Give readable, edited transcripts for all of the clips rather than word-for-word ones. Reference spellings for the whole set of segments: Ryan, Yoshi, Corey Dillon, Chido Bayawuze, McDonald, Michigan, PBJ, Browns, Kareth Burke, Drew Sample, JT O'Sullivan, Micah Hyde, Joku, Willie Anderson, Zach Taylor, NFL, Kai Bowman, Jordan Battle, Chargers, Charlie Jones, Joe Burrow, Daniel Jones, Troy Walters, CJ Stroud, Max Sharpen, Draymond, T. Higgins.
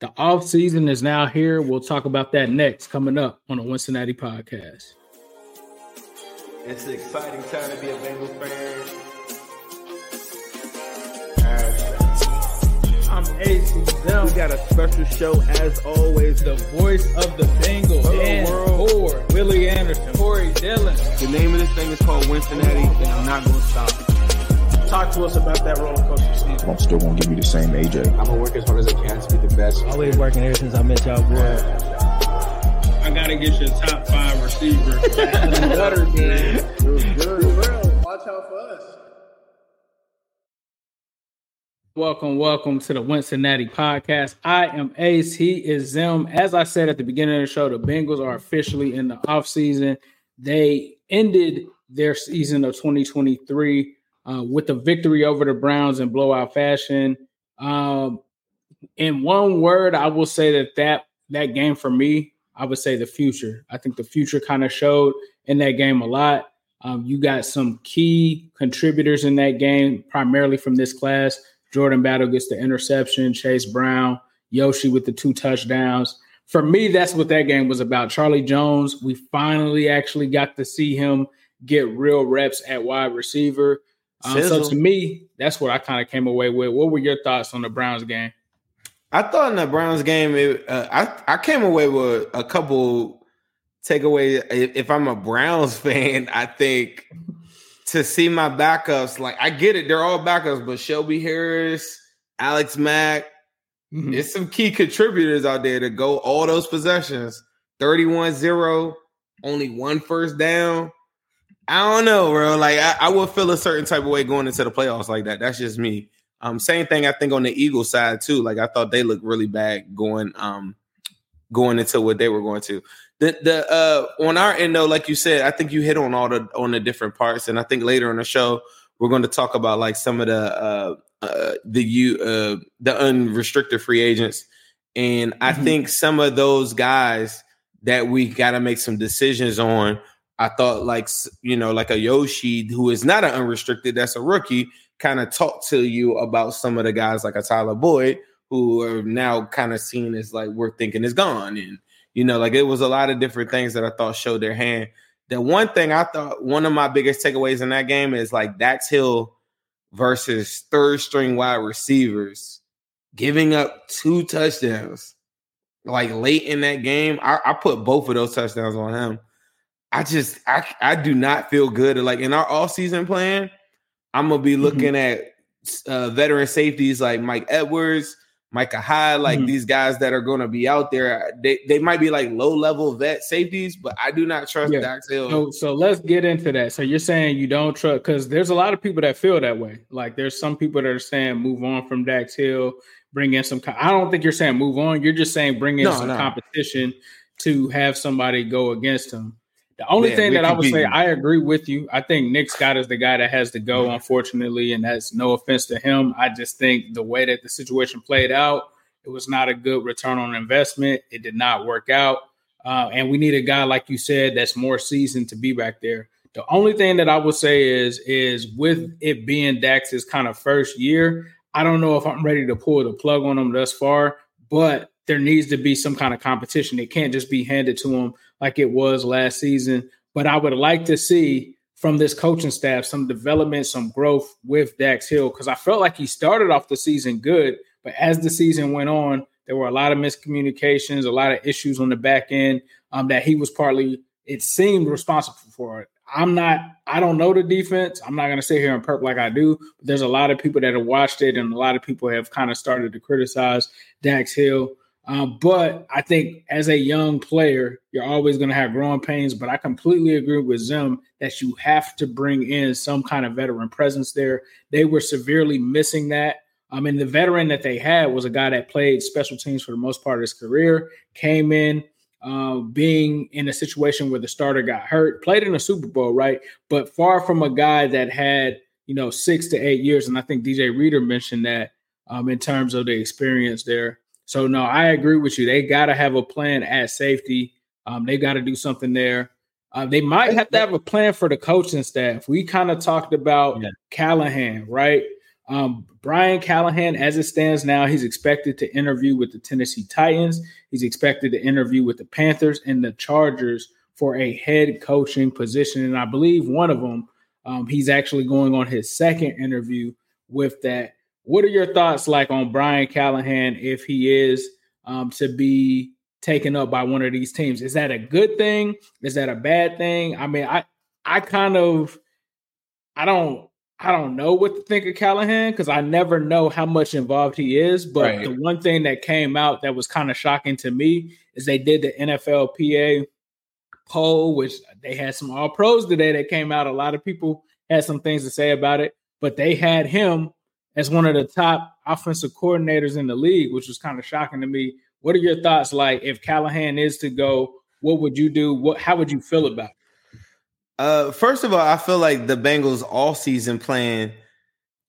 The offseason is now here. We'll talk about that next, coming up on the Wincinnati podcast. It's an exciting time to be a Bengals fan. I'm AJ. We got a special show as always. The voice of the Bengals, Dan Hoard, Willie Anderson, Corey Dillon. The name of this thing is called Wincinnati, and I'm not going to stop it. Talk to us about that roller coaster season. I'm still going to give you the same AJ. I'm going to work as hard as I can to be the best. Always working ever since I met y'all, boy. I got to get you a top five receiver. Water, man. Good. Watch out for us. Welcome to the Wincinnati podcast. I am Ace. He is Zim. As I said at the beginning of the show, the Bengals are officially in the offseason. They ended their season of 2023 with a victory over the Browns in blowout fashion. In one word, I will say that game for me, I would say the future. I think the future kind of showed in that game a lot. You got some key contributors in that game, primarily from this class. Jordan Battle gets the interception, Chase Brown, Yoshi with the 2 touchdowns. For me, that's what that game was about. Charlie Jones, we finally actually got to see him get real reps at wide receiver. So to me, that's what I kind of came away with. What were your thoughts on the Browns game? I thought in the Browns game, I came away with a couple takeaways. If I'm a Browns fan, I think to see my backups, like I get it, they're all backups, but Shelby Harris, Alex Mack, there's some key contributors out there to go all those possessions. 31-0, only one first down. I don't know, bro. Like, I would feel a certain type of way going into the playoffs like that. That's just me. Same thing, I think, on the Eagles side, too. Like, I thought they looked really bad going into what they were going to. The on our end, though, like you said, I think you hit on all the different parts. And I think later on the show, we're going to talk about, like, some of the unrestricted free agents. And I think some of those guys that we got to make some decisions on, I thought, like a Yoshi, who is not an unrestricted, that's a rookie, kind of talked to you about some of the guys like a Tyler Boyd, who are now kind of seen as like we're thinking is gone. And, like it was a lot of different things that I thought showed their hand. The one thing I thought, one of my biggest takeaways in that game is like Dax Hill versus third string wide receivers giving up 2 touchdowns. Like late in that game, I put both of those touchdowns on him. I do not feel good. Like in our offseason plan, I'm going to be looking at veteran safeties like Mike Edwards, Micah Hyde, like these guys that are going to be out there. They might be like low-level vet safeties, but I do not trust Dax Hill. So let's get into that. So you're saying you don't trust – because there's a lot of people that feel that way. Like there's some people that are saying move on from Dax Hill, bring in some – I don't think you're saying move on. You're just saying bring in some competition to have somebody go against him. The only thing that I would say, I agree with you. I think Nick Scott is the guy that has to go, unfortunately, and that's no offense to him. I just think the way that the situation played out, it was not a good return on investment. It did not work out. And we need a guy, like you said, that's more seasoned to be back there. The only thing that I would say is with it being Dax's kind of first year, I don't know if I'm ready to pull the plug on him thus far, but there needs to be some kind of competition. It can't just be handed to him like it was last season. But I would like to see from this coaching staff some development, some growth with Dax Hill, because I felt like he started off the season good. But as the season went on, there were a lot of miscommunications, a lot of issues on the back end that he was partly, it seemed, responsible for. I don't know the defense. I'm not going to sit here and perp like I do. But there's a lot of people that have watched it, and a lot of people have kind of started to criticize Dax Hill. But I think as a young player, you're always going to have growing pains. But I completely agree with Zim that you have to bring in some kind of veteran presence there. They were severely missing that. And the veteran that they had was a guy that played special teams for the most part of his career, came in being in a situation where the starter got hurt, played in a Super Bowl, right? But far from a guy that had, 6 to 8 years. And I think DJ Reader mentioned that in terms of the experience there. So, no, I agree with you. They got to have a plan at safety. They got to do something there. They might have to have a plan for the coaching staff. We kind of talked about Callahan, right? Brian Callahan, as it stands now, he's expected to interview with the Tennessee Titans. He's expected to interview with the Panthers and the Chargers for a head coaching position. And I believe one of them, he's actually going on his second interview with that. What are your thoughts like on Brian Callahan if he is to be taken up by one of these teams? Is that a good thing? Is that a bad thing? I mean, I don't know what to think of Callahan because I never know how much involved he is. But The one thing that came out that was kind of shocking to me is they did the NFLPA poll, which they had some all pros today that came out. A lot of people had some things to say about it, but they had him as one of the top offensive coordinators in the league, which was kind of shocking to me. What are your thoughts like if Callahan is to go, what would you do? How would you feel about it? First of all, I feel like the Bengals all-season plan,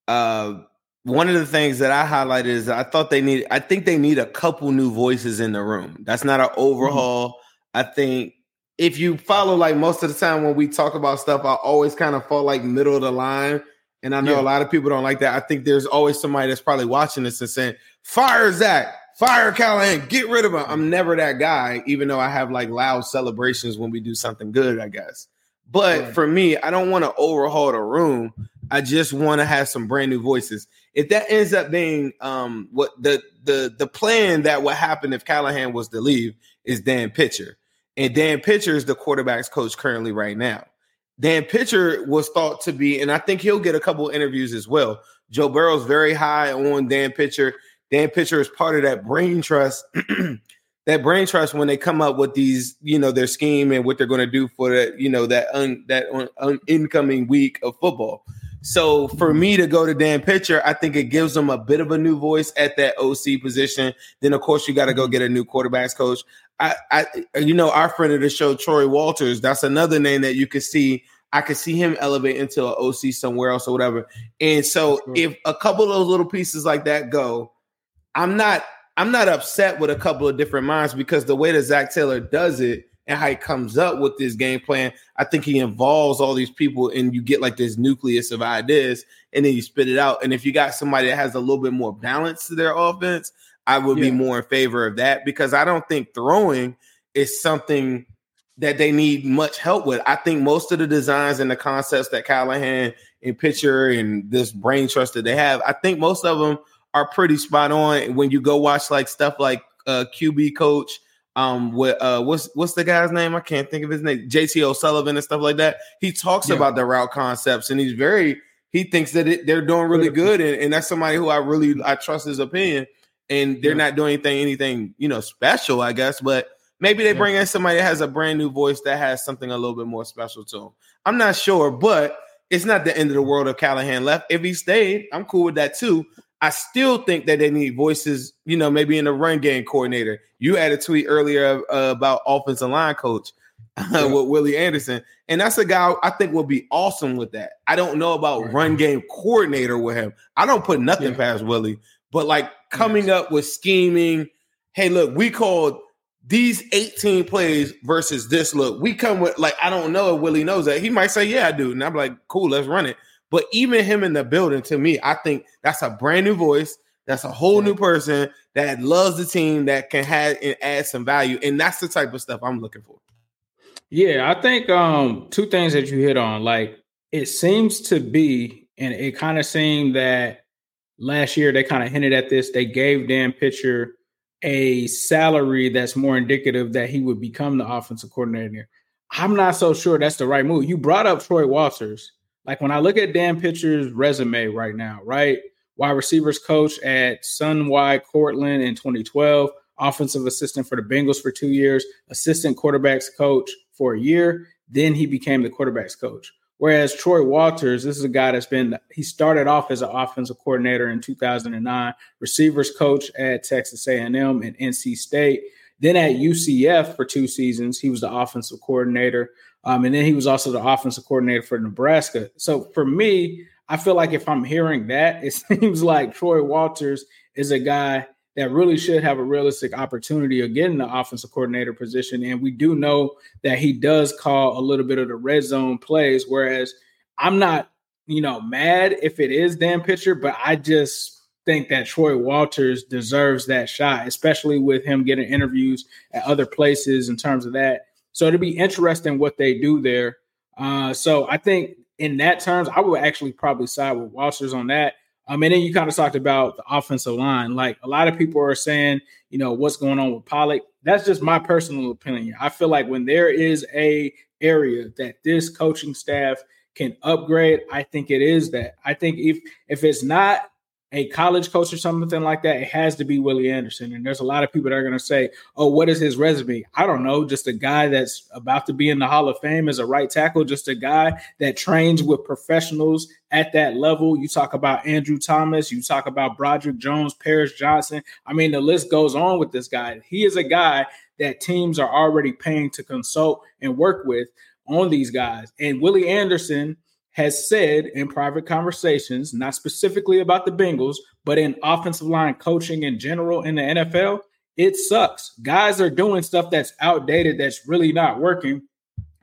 one of the things that I highlighted is I think they need a couple new voices in the room. That's not an overhaul. Mm-hmm. I think if you follow, like most of the time when we talk about stuff, I always kind of fall like middle of the line. And I know a lot of people don't like that. I think there's always somebody that's probably watching this and saying, fire Zach, fire Callahan, get rid of him. I'm never that guy, even though I have like loud celebrations when we do something good, I guess. But for me, I don't want to overhaul the room. I just want to have some brand new voices. If that ends up being what the plan that would happen if Callahan was to leave is Dan Pitcher. And Dan Pitcher is the quarterback's coach currently right now. Dan Pitcher was thought to be, and I think he'll get a couple of interviews as well. Joe Burrow's very high on Dan Pitcher. Dan Pitcher is part of that brain trust. That brain trust when they come up with these, their scheme and what they're going to do for that, that incoming week of football. So for me to go to Dan Pitcher, I think it gives them a bit of a new voice at that OC position. Then of course you got to go get a new quarterbacks coach. I our friend of the show, Troy Walters, that's another name that you could see. I could see him elevate into an OC somewhere else or whatever. And so if a couple of those little pieces like that go, I'm not upset with a couple of different minds because the way that Zach Taylor does it and how he comes up with this game plan, I think he involves all these people and you get like this nucleus of ideas and then you spit it out. And if you got somebody that has a little bit more balance to their offense, I would be more in favor of that because I don't think throwing is something that they need much help with. I think most of the designs and the concepts that Callahan and Pitcher and this brain trust that they have, I think most of them are pretty spot on. When you go watch like stuff like QB coach, with what's the guy's name? I can't think of his name. JT O'Sullivan and stuff like that. He talks about the route concepts, and he thinks that they're doing really good, and that's somebody who I trust his opinion. And they're not doing anything special, I guess. But maybe they bring in somebody that has a brand new voice that has something a little bit more special to them. I'm not sure, but it's not the end of the world if Callahan left. If he stayed, I'm cool with that too. I still think that they need voices, maybe in the run game coordinator. You had a tweet earlier about offensive line coach with Willie Anderson, and that's a guy I think will be awesome with that. I don't know about run game coordinator with him. I don't put nothing past Willie, but like coming up with scheming, hey, look, we called these 18 plays versus this look. We come with I don't know if Willie knows that. He might say, yeah, I do. And I'm like, cool, let's run it. But even him in the building, to me, I think that's a brand new voice. That's a whole new person that loves the team that can have and add some value. And that's the type of stuff I'm looking for. Yeah, I think two things that you hit on. It seems to be, and it kind of seemed that last year they kind of hinted at this. They gave Dan Pitcher a salary that's more indicative that he would become the offensive coordinator. I'm not so sure that's the right move. You brought up Troy Walters. When I look at Dan Pitcher's resume right now, right? Wide receivers coach at Sunwide Cortland in 2012, offensive assistant for the Bengals for 2 years, assistant quarterbacks coach for a year. Then he became the quarterbacks coach. Whereas Troy Walters, this is a guy he started off as an offensive coordinator in 2009, receivers coach at Texas A&M and NC State. Then at UCF for 2 seasons, he was the offensive coordinator. And then he was also the offensive coordinator for Nebraska. So for me, I feel like if I'm hearing that, it seems like Troy Walters is a guy that really should have a realistic opportunity of getting the offensive coordinator position. And we do know that he does call a little bit of the red zone plays, whereas I'm not, mad if it is Dan Pitcher, but I just think that Troy Walters deserves that shot, especially with him getting interviews at other places in terms of that. So it'll be interesting what they do there. So I think in that terms, I would actually probably side with Walters on that. And then you kind of talked about the offensive line. Like, a lot of people are saying, what's going on with Pollack. That's just my personal opinion. I feel like when there is a area that this coaching staff can upgrade, I think it is that. I think if it's not a college coach or something like that, it has to be Willie Anderson. And there's a lot of people that are going to say, oh, what is his resume? I don't know. Just a guy that's about to be in the Hall of Fame as a right tackle, just a guy that trains with professionals at that level. You talk about Andrew Thomas. You talk about Broderick Jones, Paris Johnson. I mean, the list goes on with this guy. He is a guy that teams are already paying to consult and work with on these guys. And Willie Anderson has said in private conversations, not specifically about the Bengals, but in offensive line coaching in general in the NFL, it sucks. Guys are doing stuff that's outdated, that's really not working,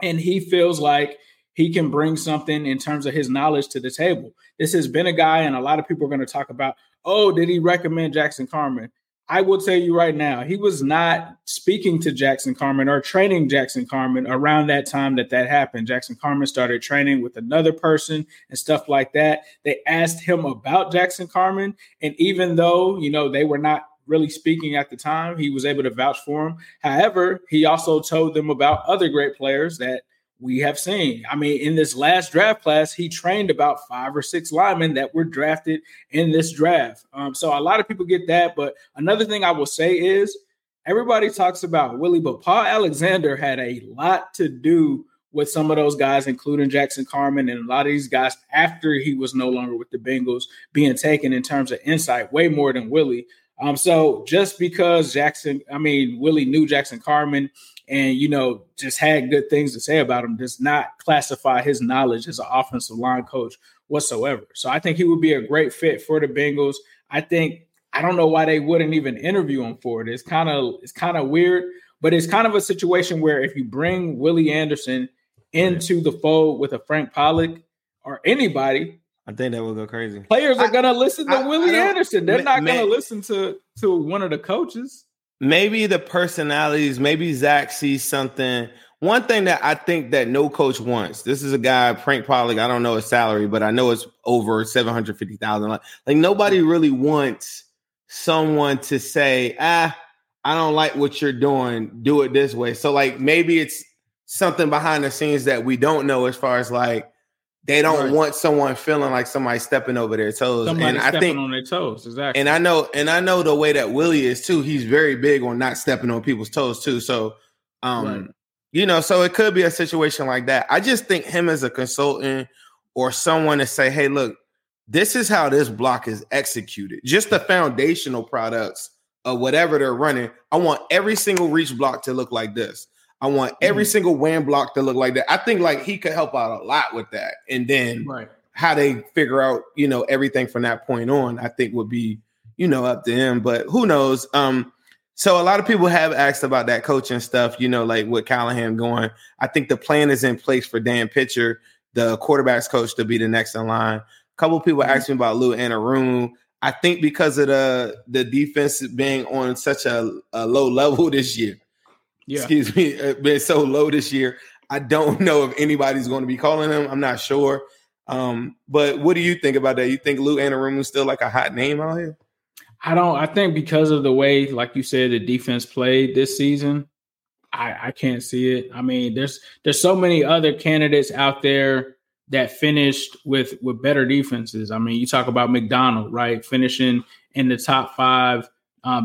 and he feels like he can bring something in terms of his knowledge to the table. This has been a guy, and a lot of people are going to talk about, oh, did he recommend Jackson Carman? I will tell you right now, he was not speaking to Jackson Carman or training Jackson Carman around that time that happened. Jackson Carman started training with another person and stuff like that. They asked him about Jackson Carman, and even though, they were not really speaking at the time, he was able to vouch for him. However, he also told them about other great players that we have seen. I mean, in this last draft class, he trained about 5 or 6 linemen that were drafted in this draft. So a lot of people get that. But another thing I will say is everybody talks about Willie, but Paul Alexander had a lot to do with some of those guys, including Jackson Carman and a lot of these guys after he was no longer with the Bengals, being taken in terms of insight way more than Willie. So just because Willie knew Jackson Carman and, just had good things to say about him, does not classify his knowledge as an offensive line coach whatsoever. So I think he would be a great fit for the Bengals. I don't know why they wouldn't even interview him for it. It's kind of weird, but it's kind of a situation where if you bring Willie Anderson into the fold with a Frank Pollack or anybody, I think that will go crazy. Players are going to listen to Willie Anderson. They're not going to listen to one of the coaches. Maybe the personalities, maybe Zach sees something. One thing that I think that no coach wants, this is a guy, Frank Pollack, I don't know his salary, but I know it's over $750,000. Like, nobody really wants someone to say, I don't like what you're doing. Do it this way. So, like, maybe it's something behind the scenes that we don't know as far as, like, they don't want someone feeling like somebody stepping over their toes. Somebody stepping on their toes, exactly. And I know the way that Willie is too. He's very big on not stepping on people's toes too. So, so it could be a situation like that. I just think him as a consultant or someone to say, "Hey, look, this is how this block is executed." Just the foundational products of whatever they're running. I want every single reach block to look like this. I want every single wham block to look like that. I think like he could help out a lot with that. And then how they figure out, everything from that point on, I think would be, up to him, but who knows? So a lot of people have asked about that coaching stuff, like with Callahan going, I think the plan is in place for Dan Pitcher, the quarterback's coach, to be the next in line. A couple of people asked me about Lou Anarumo. I think because of the defense being on such a low level this year, been so low this year. I don't know if anybody's going to be calling him. I'm not sure. But what do you think about that? You think Lou Anarumo is still like a hot name out here? I think because of the way, like you said, the defense played this season, I can't see it. I mean, there's so many other candidates out there that finished with better defenses. I mean, you talk about McDonald, right? Finishing in the top 5.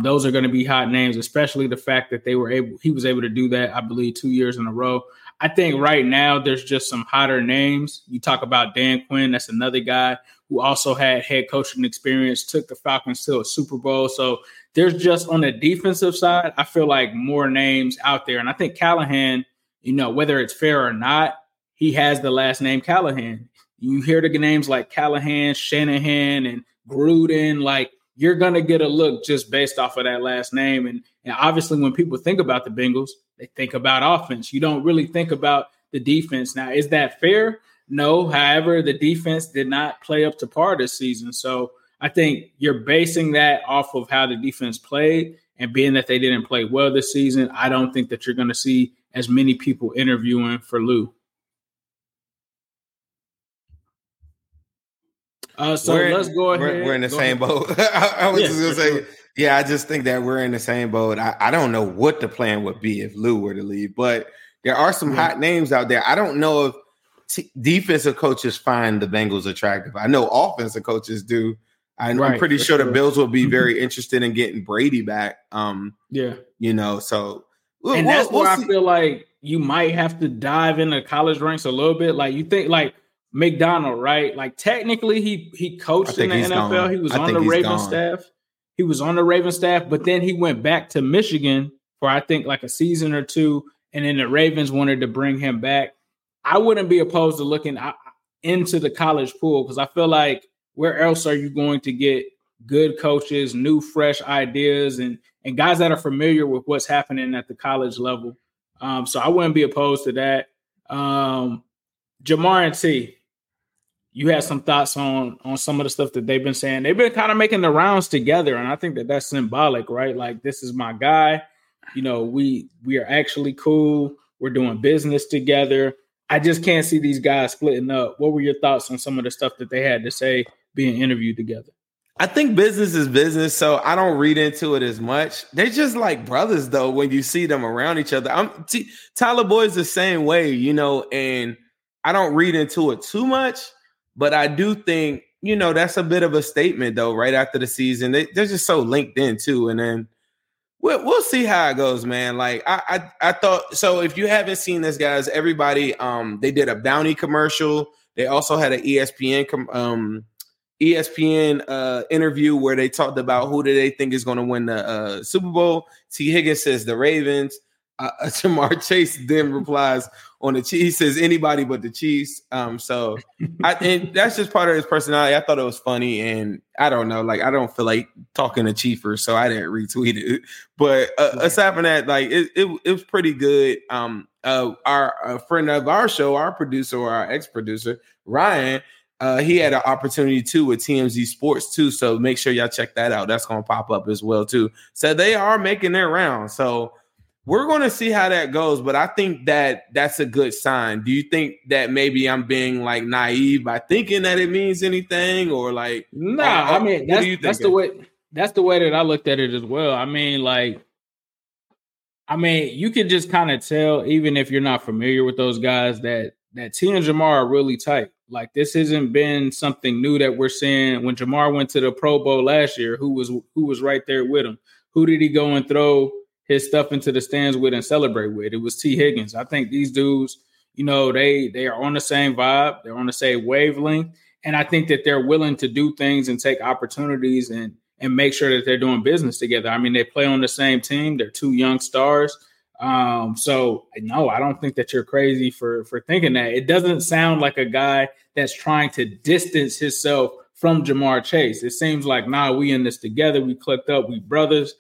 Those are going to be hot names, especially the fact that he was able to do that, I believe, 2 years in a row. I think right now there's just some hotter names. You talk about Dan Quinn. That's another guy who also had head coaching experience, took the Falcons to a Super Bowl. So there's just on the defensive side, I feel like more names out there. And I think Callahan, whether it's fair or not, he has the last name Callahan. You hear the names like Callahan, Shanahan, and Gruden, like, you're going to get a look just based off of that last name. And obviously, when people think about the Bengals, they think about offense. You don't really think about the defense. Now, is that fair? No. However, the defense did not play up to par this season. So I think you're basing that off of how the defense played. And being that they didn't play well this season, I don't think that you're going to see as many people interviewing for Lou. So let's go ahead. We're in the same boat. I was just going to say, yeah, I just think that we're in the same boat. I don't know what the plan would be if Lou were to leave, but there are some hot names out there. I don't know if defensive coaches find the Bengals attractive. I know offensive coaches do. I'm pretty sure the Bills will be very interested in getting Brady back. So I feel like you might have to dive into college ranks a little bit. Like you think, like McDonald, right? Like technically, he coached in the NFL. Gone. He was on the Ravens staff. He was on the Ravens staff, but then he went back to Michigan for I think like a season or two, and then the Ravens wanted to bring him back. I wouldn't be opposed to looking into the college pool because I feel like. Where else are you going to get good coaches, new, fresh ideas, and guys that are familiar with what's happening at the college level? So I wouldn't be opposed to that. Jamar and T, you had some thoughts on some of the stuff that they've been saying. They've been kind of making the rounds together, and I think that that's symbolic, right? Like, this is my guy. You know, we are actually cool. We're doing business together. I just can't see these guys splitting up. What were your thoughts on some of the stuff that they had to say being interviewed together? I think business is business, so I don't read into it as much. They're just like brothers, though, when you see them around each other. Tyler Boyd's the same way, you know, and I don't read into it too much, but I do think, you know, that's a bit of a statement, though, right after the season. They're just so linked in, too, and then we'll see how it goes, man. Like I thought. So if you haven't seen this, guys, everybody, they did a Bounty commercial. They also had an ESPN interview where they talked about who do they think is going to win the Super Bowl. T. Higgins says the Ravens. Jamar Chase then replies on the Chiefs. He says anybody but the Chiefs. And that's just part of his personality. I thought it was funny, and I don't know. Like I don't feel like talking to Chiefers, so I didn't retweet it. But aside from that, like it was pretty good. Our friend of our show, our producer or our ex-producer Ryan, he had an opportunity too with TMZ Sports too. So make sure y'all check that out. That's gonna pop up as well too. So they are making their round. So. We're going to see how that goes, but I think that that's a good sign. Do you think that maybe I'm being like naive by thinking that it means anything, or like I mean that's the way that I looked at it as well. I mean, you can just kind of tell, even if you're not familiar with those guys, that T and Jamar are really tight. Like this hasn't been something new that we're seeing. When Jamar went to the Pro Bowl last year, who was right there with him? Who did he go and throw his stuff into the stands with and celebrate with? It was T. Higgins. I think these dudes, you know, they are on the same vibe. They're on the same wavelength. And I think that they're willing to do things and take opportunities and make sure that they're doing business together. I mean, they play on the same team. They're two young stars. So, no, I don't think that you're crazy for thinking that. It doesn't sound like a guy that's trying to distance himself from Jamar Chase. It seems like, we in this together. We clicked up. We brothers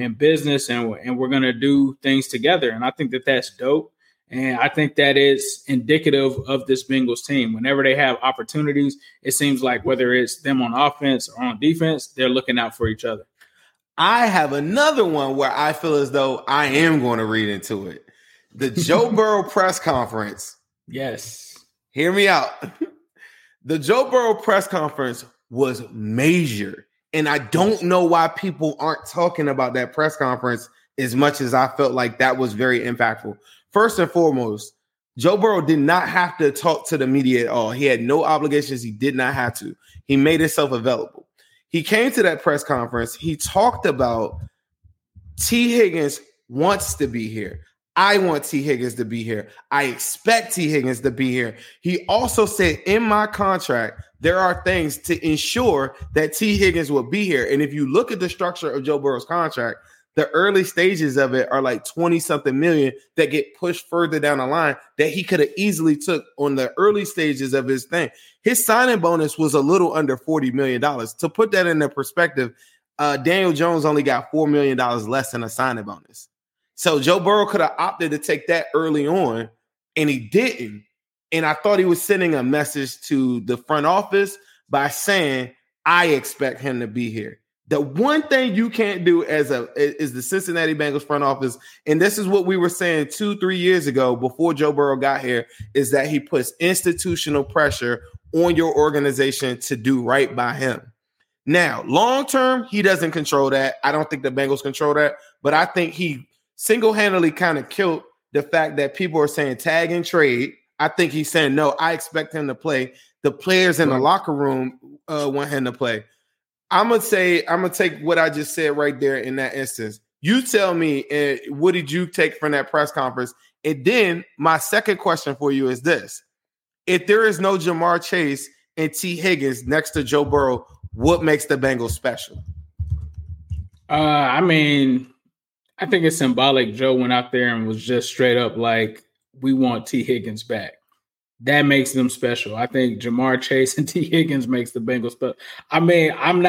in business, and we're going to do things together. And I think that that's dope. And I think that is indicative of this Bengals team. Whenever they have opportunities, it seems like whether it's them on offense or on defense, they're looking out for each other. I have another one where I feel as though I am going to read into it. The Joe Burrow press conference. Yes. Hear me out. The Joe Burrow press conference was major, and I don't know why people aren't talking about that press conference as much as I felt like that was very impactful. First and foremost, Joe Burrow did not have to talk to the media at all. He had no obligations. He did not have to. He made himself available. He came to that press conference. He talked about T. Higgins wants to be here. I want T. Higgins to be here. I expect T. Higgins to be here. He also said in my contract, there are things to ensure that T. Higgins will be here. And if you look at the structure of Joe Burrow's contract, the early stages of it are like 20-something million that get pushed further down the line that he could have easily took on the early stages of his thing. His signing bonus was a little under $40 million. To put that into perspective, Daniel Jones only got $4 million less than a signing bonus. So Joe Burrow could have opted to take that early on, and he didn't. And I thought he was sending a message to the front office by saying, I expect him to be here. The one thing you can't do is the Cincinnati Bengals front office, and this is what we were saying 2-3 years ago before Joe Burrow got here, is that he puts institutional pressure on your organization to do right by him. Now, long term, he doesn't control that. I don't think the Bengals control that, but I think he single-handedly kind of killed the fact that people are saying tag and trade. I think he's saying, no, I expect him to play. The players in the locker room want him to play. I'm going to take what I just said right there in that instance. You tell me, what did you take from that press conference? And then my second question for you is this. If there is no Jamar Chase and T. Higgins next to Joe Burrow, what makes the Bengals special? I think it's symbolic. Joe went out there and was just straight up like, we want T. Higgins back. That makes them special. I think Jamar Chase and T. Higgins makes the Bengals special. I'm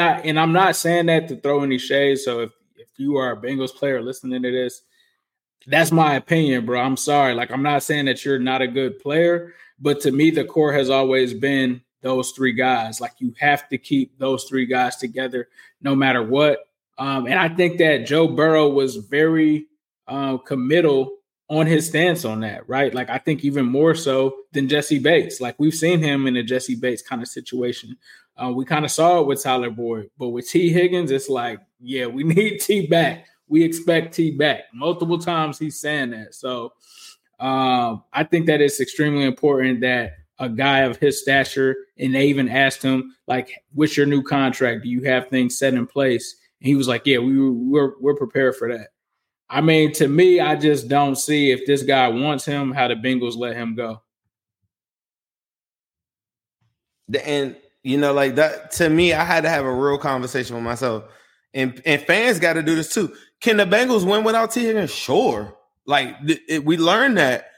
not saying that to throw any shade. So if you are a Bengals player listening to this, that's my opinion, bro. I'm sorry. I'm not saying that you're not a good player, but to me, the core has always been those three guys. You have to keep those three guys together no matter what. And I think that Joe Burrow was very committal on his stance on that, right? I think even more so than Jesse Bates. We've seen him in a Jesse Bates kind of situation. We kind of saw it with Tyler Boyd, but with T. Higgins, it's yeah, we need T back. We expect T back. Multiple times he's saying that. So I think that it's extremely important that a guy of his stature, and they even asked him, what's your new contract? Do you have things set in place? And he was like, yeah, we're prepared for that. To me, I just don't see if this guy wants him, how the Bengals let him go. And, that to me, I had to have a real conversation with myself. And fans got to do this too. Can the Bengals win without T. Higgins? Sure. We learned that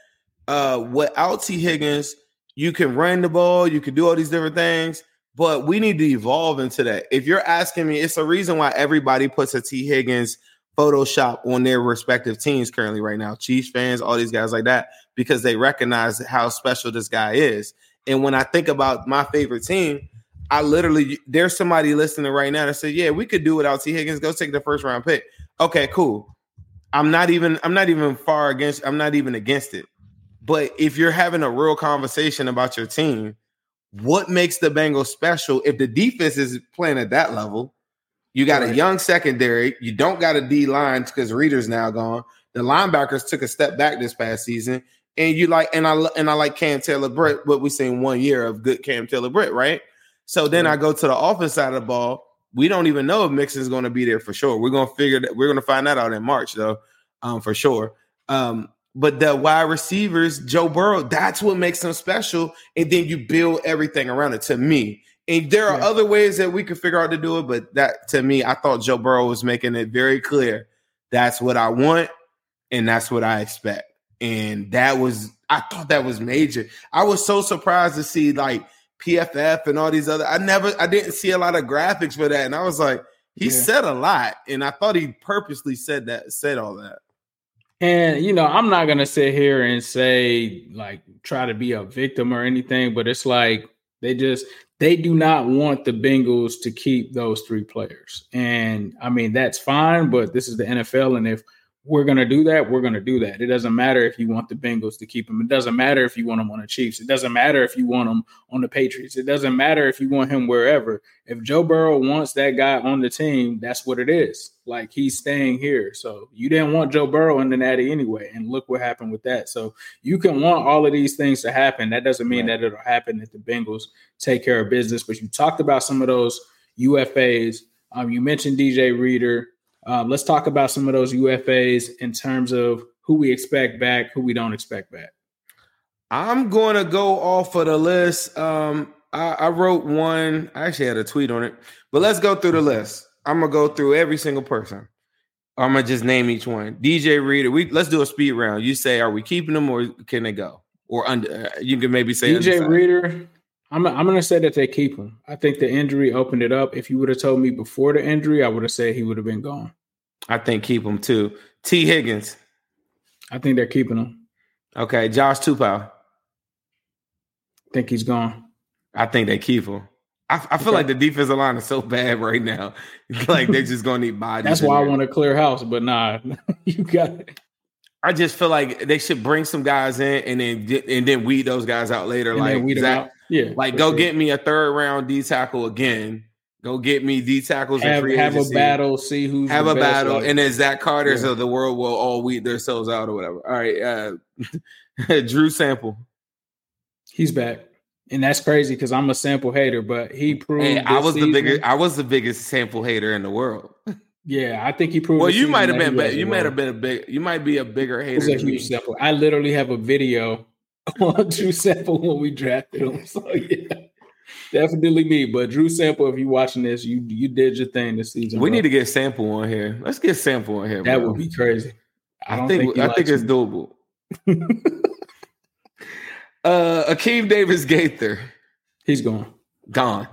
without T. Higgins, you can run the ball, you can do all these different things, but we need to evolve into that. If you're asking me, it's a reason why everybody puts a T. Higgins Photoshop on their respective teams currently right now, Chiefs fans, all these guys like that, because they recognize how special this guy is. And when I think about my favorite team, there's somebody listening right now that said, yeah, we could do without T. Higgins. Go take the first round pick. Okay, cool. I'm not even against it. But if you're having a real conversation about your team, what makes the Bengals special? If the defense is playing at that level, you got a young secondary. You don't got a D line because Reader's now gone. The linebackers took a step back this past season, and I like Cam Taylor-Britt. What we seen 1 year of good Cam Taylor-Britt, right? So then I go to the offense side of the ball. We don't even know if Mixon's going to be there for sure. We're going to find that out in March though, for sure. But the wide receivers, Joe Burrow, that's what makes them special, and then you build everything around it. To me. And there are other ways that we could figure out to do it, but that, to me, I thought Joe Burrow was making it very clear. That's what I want, and that's what I expect. And I thought that was major. I was so surprised to see, PFF and all these other – I didn't see a lot of graphics for that, and I was like, he said a lot, and I thought he purposely said all that. And, I'm not going to sit here and say, try to be a victim or anything, but it's they do not want the Bengals to keep those three players. And, that's fine, but this is the NFL, and if we're going to do that, we're going to do that. It doesn't matter if you want the Bengals to keep him. It doesn't matter if you want him on the Chiefs. It doesn't matter if you want him on the Patriots. It doesn't matter if you want him wherever. If Joe Burrow wants that guy on the team, that's what it is. He's staying here. So you didn't want Joe Burrow in the Natty anyway, and look what happened with that. So you can want all of these things to happen. That doesn't mean that it'll happen if the Bengals take care of business. But you talked about some of those UFAs. You mentioned DJ Reader. Let's talk about some of those UFAs in terms of who we expect back, who we don't expect back. I'm going to go off of the list. I wrote one. I actually had a tweet on it, but let's go through the list. I'm going to go through every single person. I'm going to just name each one. DJ Reader. Let's do a speed round. You say, are we keeping them or can they go? Or under? You can maybe say DJ underside. Reader. I'm going to say that they keep him. I think the injury opened it up. If you would have told me before the injury, I would have said he would have been gone. I think keep him too. T. Higgins. I think they're keeping him. Okay. Josh Tupou. Think he's gone? I think they keep him. I feel like the defensive line is so bad right now. Like, they're just going to need bodies. That's why I want to clear house, but nah, you got it. I just feel like they should bring some guys in and then weed those guys out later. And like, out. Yeah, like go sure. Get me a third-round D tackle again. Go get me D tackles and free agency. Have a battle, see who's have the a best battle, player. And then Zach Carter's of the world will all weed themselves out or whatever. All right, Drew Sample, he's back. And that's crazy because I'm a Sample hater, but he proved. Hey, I was the biggest Sample hater in the world. Yeah, I think he proved. Well, you might have been. You might be a bigger hater. It was a huge Sample. I literally have a video on Drew Sample when we drafted him. So yeah, definitely me. But Drew Sample, if you're watching this, you did your thing this season. We need to get Sample on here. Let's get Sample on here. That would be crazy. I think it's doable. Akeem Davis Gaither. He's gone. Gone.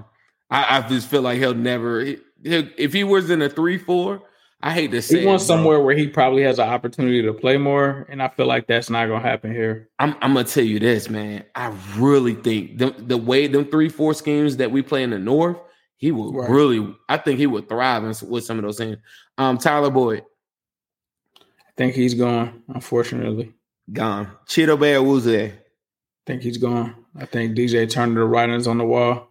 I just feel like he'll never. If he was in a 3-4, I hate to say he wants somewhere where he probably has an opportunity to play more, and I feel like that's not going to happen here. I'm going to tell you this, man. I really think the way them 3-4 schemes that we play in the North, he will really – I think he would thrive with some of those things. Tyler Boyd. I think he's gone, unfortunately. Gone. Chido Bayawuze. I think he's gone. I think DJ Turner, the writings on the wall.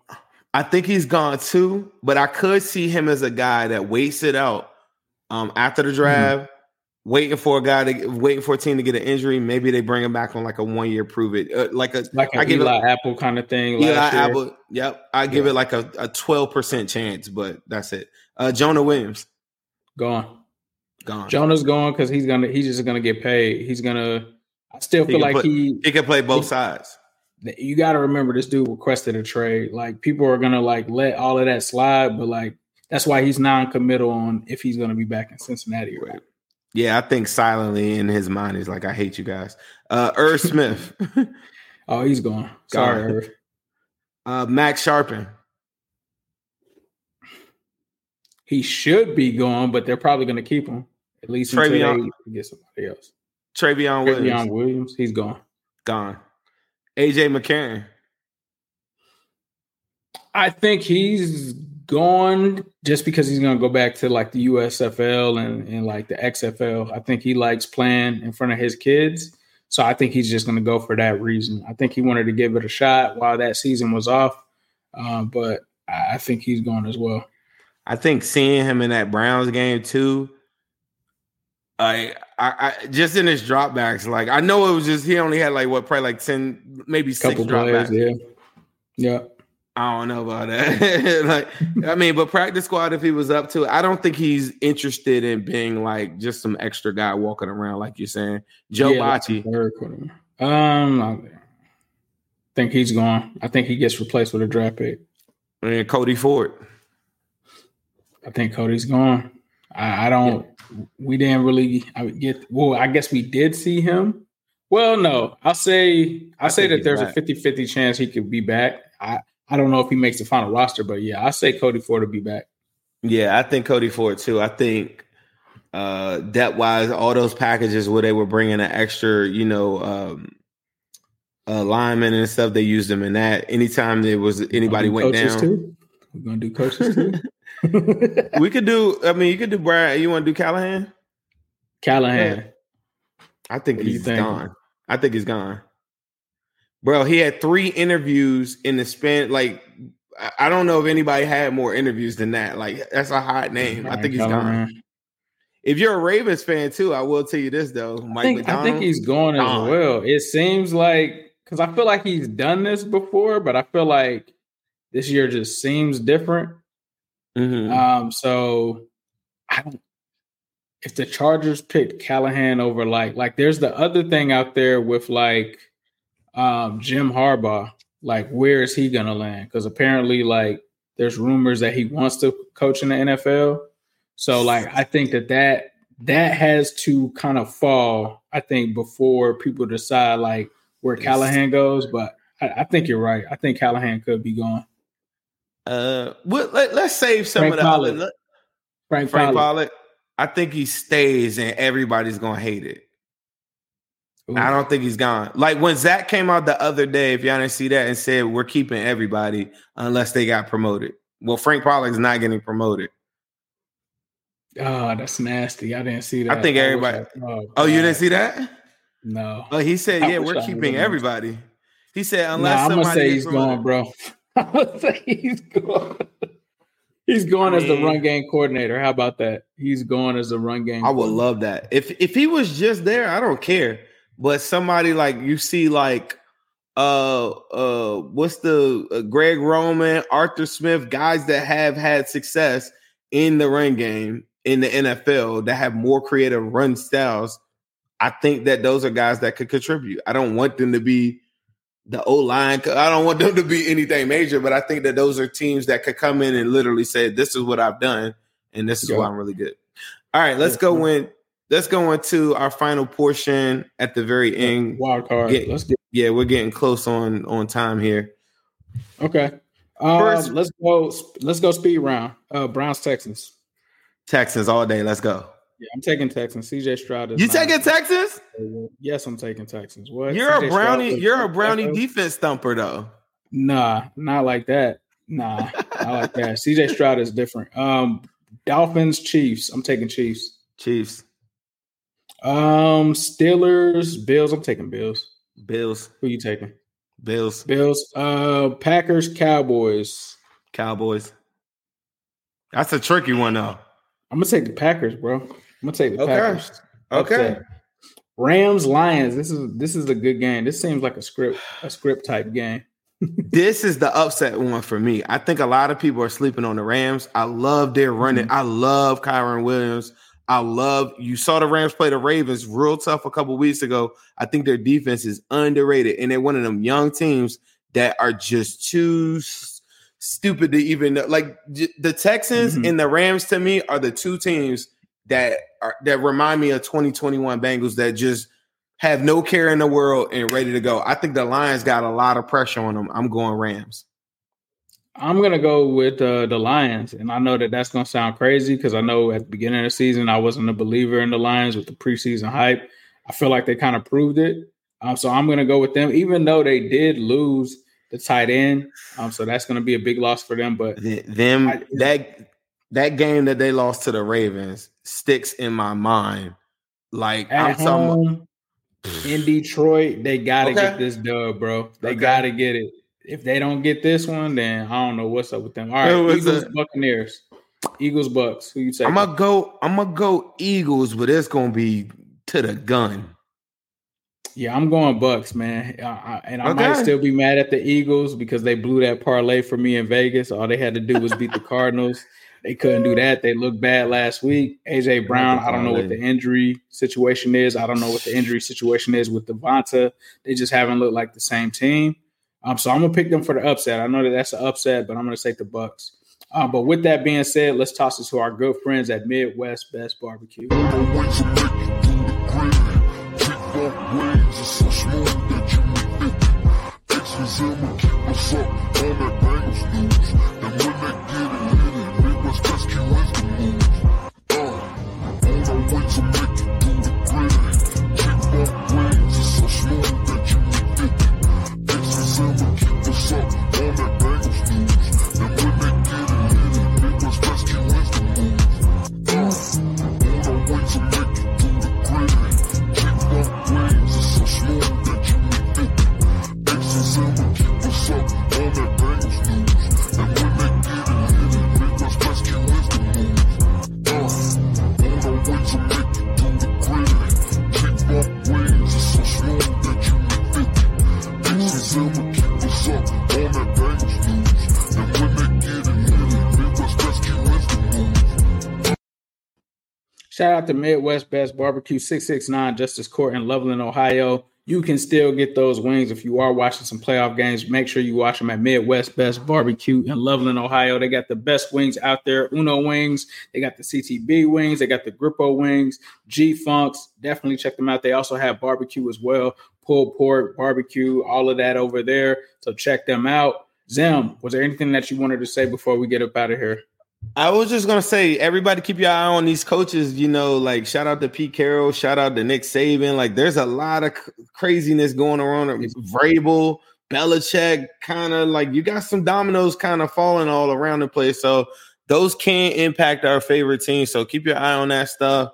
I think he's gone too, but I could see him as a guy that waits it out after the draft, waiting for a team to get an injury. Maybe they bring him back on like a 1-year prove it, like an Eli Apple kind of thing. Eli Apple, yep. I give it like a 12% chance, but that's it. Jonah Williams, gone. Jonah's gone because he's just gonna get paid. I still feel like he can play both sides. You got to remember, this dude requested a trade. Like, people are gonna like let all of that slide, but like that's why he's non-committal on if he's gonna be back in Cincinnati, right? Yeah, I think silently in his mind he's like, I hate you guys. Irv Smith. Oh, he's gone. Sorry, Irv. Max Sharpen. He should be gone, but they're probably gonna keep him at least until they get somebody else. Travion Williams, he's gone. AJ McCarron. I think he's gone just because he's going to go back to like the USFL and like the XFL. I think he likes playing in front of his kids. So I think he's just going to go for that reason. I think he wanted to give it a shot while that season was off. But I think he's gone as well. I think seeing him in that Browns game too, I just in his dropbacks, like I know it was just he only had like probably 10, maybe 6 dropbacks. Yeah. I don't know about that. But practice squad, if he was up to it, I don't think he's interested in being like just some extra guy walking around, like you're saying. Joe Bocci. I think he's gone. I think he gets replaced with a draft pick. And Cody Ford. I think Cody's gone. I don't. We didn't really get. Well, I guess we did see him. Well, no, I say that there's a 50-50 chance he could be back. I don't know if he makes the final roster, but yeah, I say Cody Ford will be back. Yeah, I think Cody Ford too. I think depth wise, all those packages where they were bringing an extra, lineman and stuff, they used them in that. Anytime there was anybody went down, too? We're gonna do coaches too. We could do. I mean, you could do Brian. You want to do Callahan? Yeah. I think he's gone. I think he's gone, bro. He had 3 interviews in the span. Like, I don't know if anybody had more interviews than that. Like, that's a hot name. I think he's gone. If you're a Ravens fan too, I will tell you this though, McDonald. I think he's gone as well. It seems like because I feel like he's done this before, but I feel like this year just seems different. Mm-hmm. So I don't. If the Chargers picked Callahan over like there's the other thing out there with Jim Harbaugh, like where is he gonna land? Because apparently there's rumors that he wants to coach in the NFL. So I think that has to kind of fall. I think before people decide where Callahan goes, but I think you're right. I think Callahan could be gone. Let's save some Frank of the Pollack. Frank Pollack. I think he stays and everybody's gonna hate it. Ooh. I don't think he's gone. Like when Zach came out the other day, if y'all didn't see that, and said we're keeping everybody unless they got promoted. Well, Frank Pollack's not getting promoted. Oh, that's nasty. I didn't see that. I think everybody. Oh, you didn't see that? No. But he said, yeah, we're keeping everybody. He said, unless somebody. I'm going to say he's gone, bro. I'm going to say he's gone. He's gone as the run game coordinator. How about that? He's gone as the run game. I would love that. If he was just there, I don't care. But somebody like you see, like, what's the Greg Roman, Arthur Smith, guys that have had success in the run game in the NFL that have more creative run styles. I think that those are guys that could contribute. I don't want them to be the O-line. I don't want them to be anything major, but I think that those are teams that could come in and literally say, this is what I've done, and this is why I'm really good. All right, let's go into our final portion at the very end. Wild card. We're getting close on time here. Okay. First, let's go speed round. Browns, Texans. Texans all day. Let's go. Yeah, I'm taking Texans. CJ Stroud. You taking Texans? Yes, I'm taking Texans. What? You're a brownie defense thumper though. Nah, not like that. Nah, not like that. CJ Stroud is different. Dolphins, Chiefs. I'm taking Chiefs. Chiefs. Steelers, Bills. I'm taking Bills. Bills. Who you taking? Bills. Bills. Packers, Cowboys. Cowboys. That's a tricky one though. I'm gonna take the Packers, bro. I'm gonna take the Packers. Okay. Rams, Lions. This is a good game. This seems like a script type game. This is the upset one for me. I think a lot of people are sleeping on the Rams. I love their running. Mm-hmm. I love Kyron Williams. You saw the Rams play the Ravens real tough a couple weeks ago. I think their defense is underrated, and they're one of them young teams that are just too stupid to even know. Like the Texans and the Rams to me are the two teams that remind me of 2021 Bengals that just have no care in the world and ready to go. I think the Lions got a lot of pressure on them. I'm going Rams. I'm going to go with the Lions, and I know that's going to sound crazy because I know at the beginning of the season I wasn't a believer in the Lions with the preseason hype. I feel like they kind of proved it. So I'm going to go with them, even though they did lose the tight end. So that's going to be a big loss for them. But that game that they lost to the Ravens sticks in my mind. Like at home, in Detroit, they got to get this dub, bro. They got to get it. If they don't get this one, then I don't know what's up with them. All right, Eagles, Buccaneers. Eagles, Bucks. Who you taking? I'm gonna go Eagles, but it's gonna be to the gun. Yeah, I'm going Bucks, man. I might still be mad at the Eagles because they blew that parlay for me in Vegas. All they had to do was beat the Cardinals. They couldn't do that. They looked bad last week. AJ Brown, I don't know what the injury situation is. I don't know what the injury situation is with Devonta. They just haven't looked like the same team. So I'm going to pick them for the upset. I know that's an upset, but I'm going to take the Bucks. But with that being said, let's toss it to our good friends at Midwest Best Barbecue. Shout out to Midwest Best Barbecue, 669 Justice Court in Loveland, Ohio. You can still get those wings if you are watching some playoff games. Make sure you watch them at Midwest Best Barbecue in Loveland, Ohio. They got the best wings out there, Uno wings. They got the CTB wings. They got the Grippo wings, G-Funks. Definitely check them out. They also have barbecue as well, pulled pork, barbecue, all of that over there. So check them out. Zim, was there anything that you wanted to say before we get up out of here? I was just going to say, everybody keep your eye on these coaches, you know, like shout out to Pete Carroll, shout out to Nick Saban. Like there's a lot of craziness going on. Vrabel, Belichick, kind of like you got some dominoes kind of falling all around the place. So those can impact our favorite team. So keep your eye on that stuff.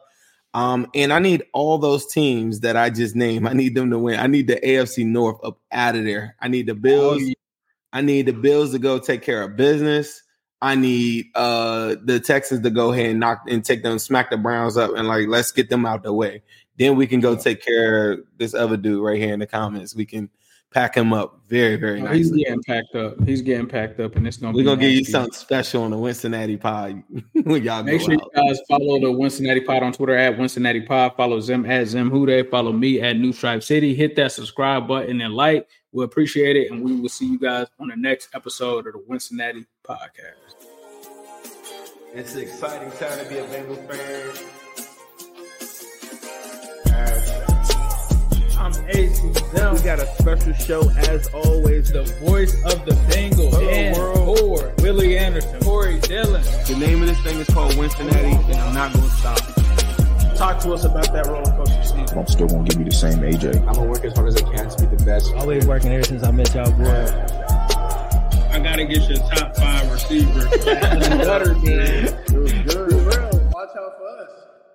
And I need all those teams that I just named. I need them to win. I need the AFC North up out of there. I need the Bills. I need the Bills to go take care of business. I need the Texans to go ahead and knock and take them, smack the Browns up, and like let's get them out the way. Then we can go take care of this other dude right here in the comments. We can pack him up very, very nicely. He's getting packed up. He's getting packed up, and it's gonna. We're gonna give you something special on the Wincinnati Pod when y'all make sure you guys follow the Wincinnati Pod on Twitter at Wincinnati Pod. Follow Zim at Zim Hude. Follow me at New Stripe City. Hit that subscribe button and like. We appreciate it, and we will see you guys on the next episode of the Wincinnati Podcast. It's an exciting time to be a Bengals fan. I'm AJ. We got a special show, as always. The voice of the Bengals, Dan Hoard, Willie Anderson, Corey Dillon. The name of this thing is called Wincinnati, and I'm not going to stop it. Talk to us about that roller coaster season. I'm still going to give you the same AJ. I'm going to work as hard as I can to be the best. Always working ever since I met y'all, boy. I got to get you a top 5 receiver. Watch out for us.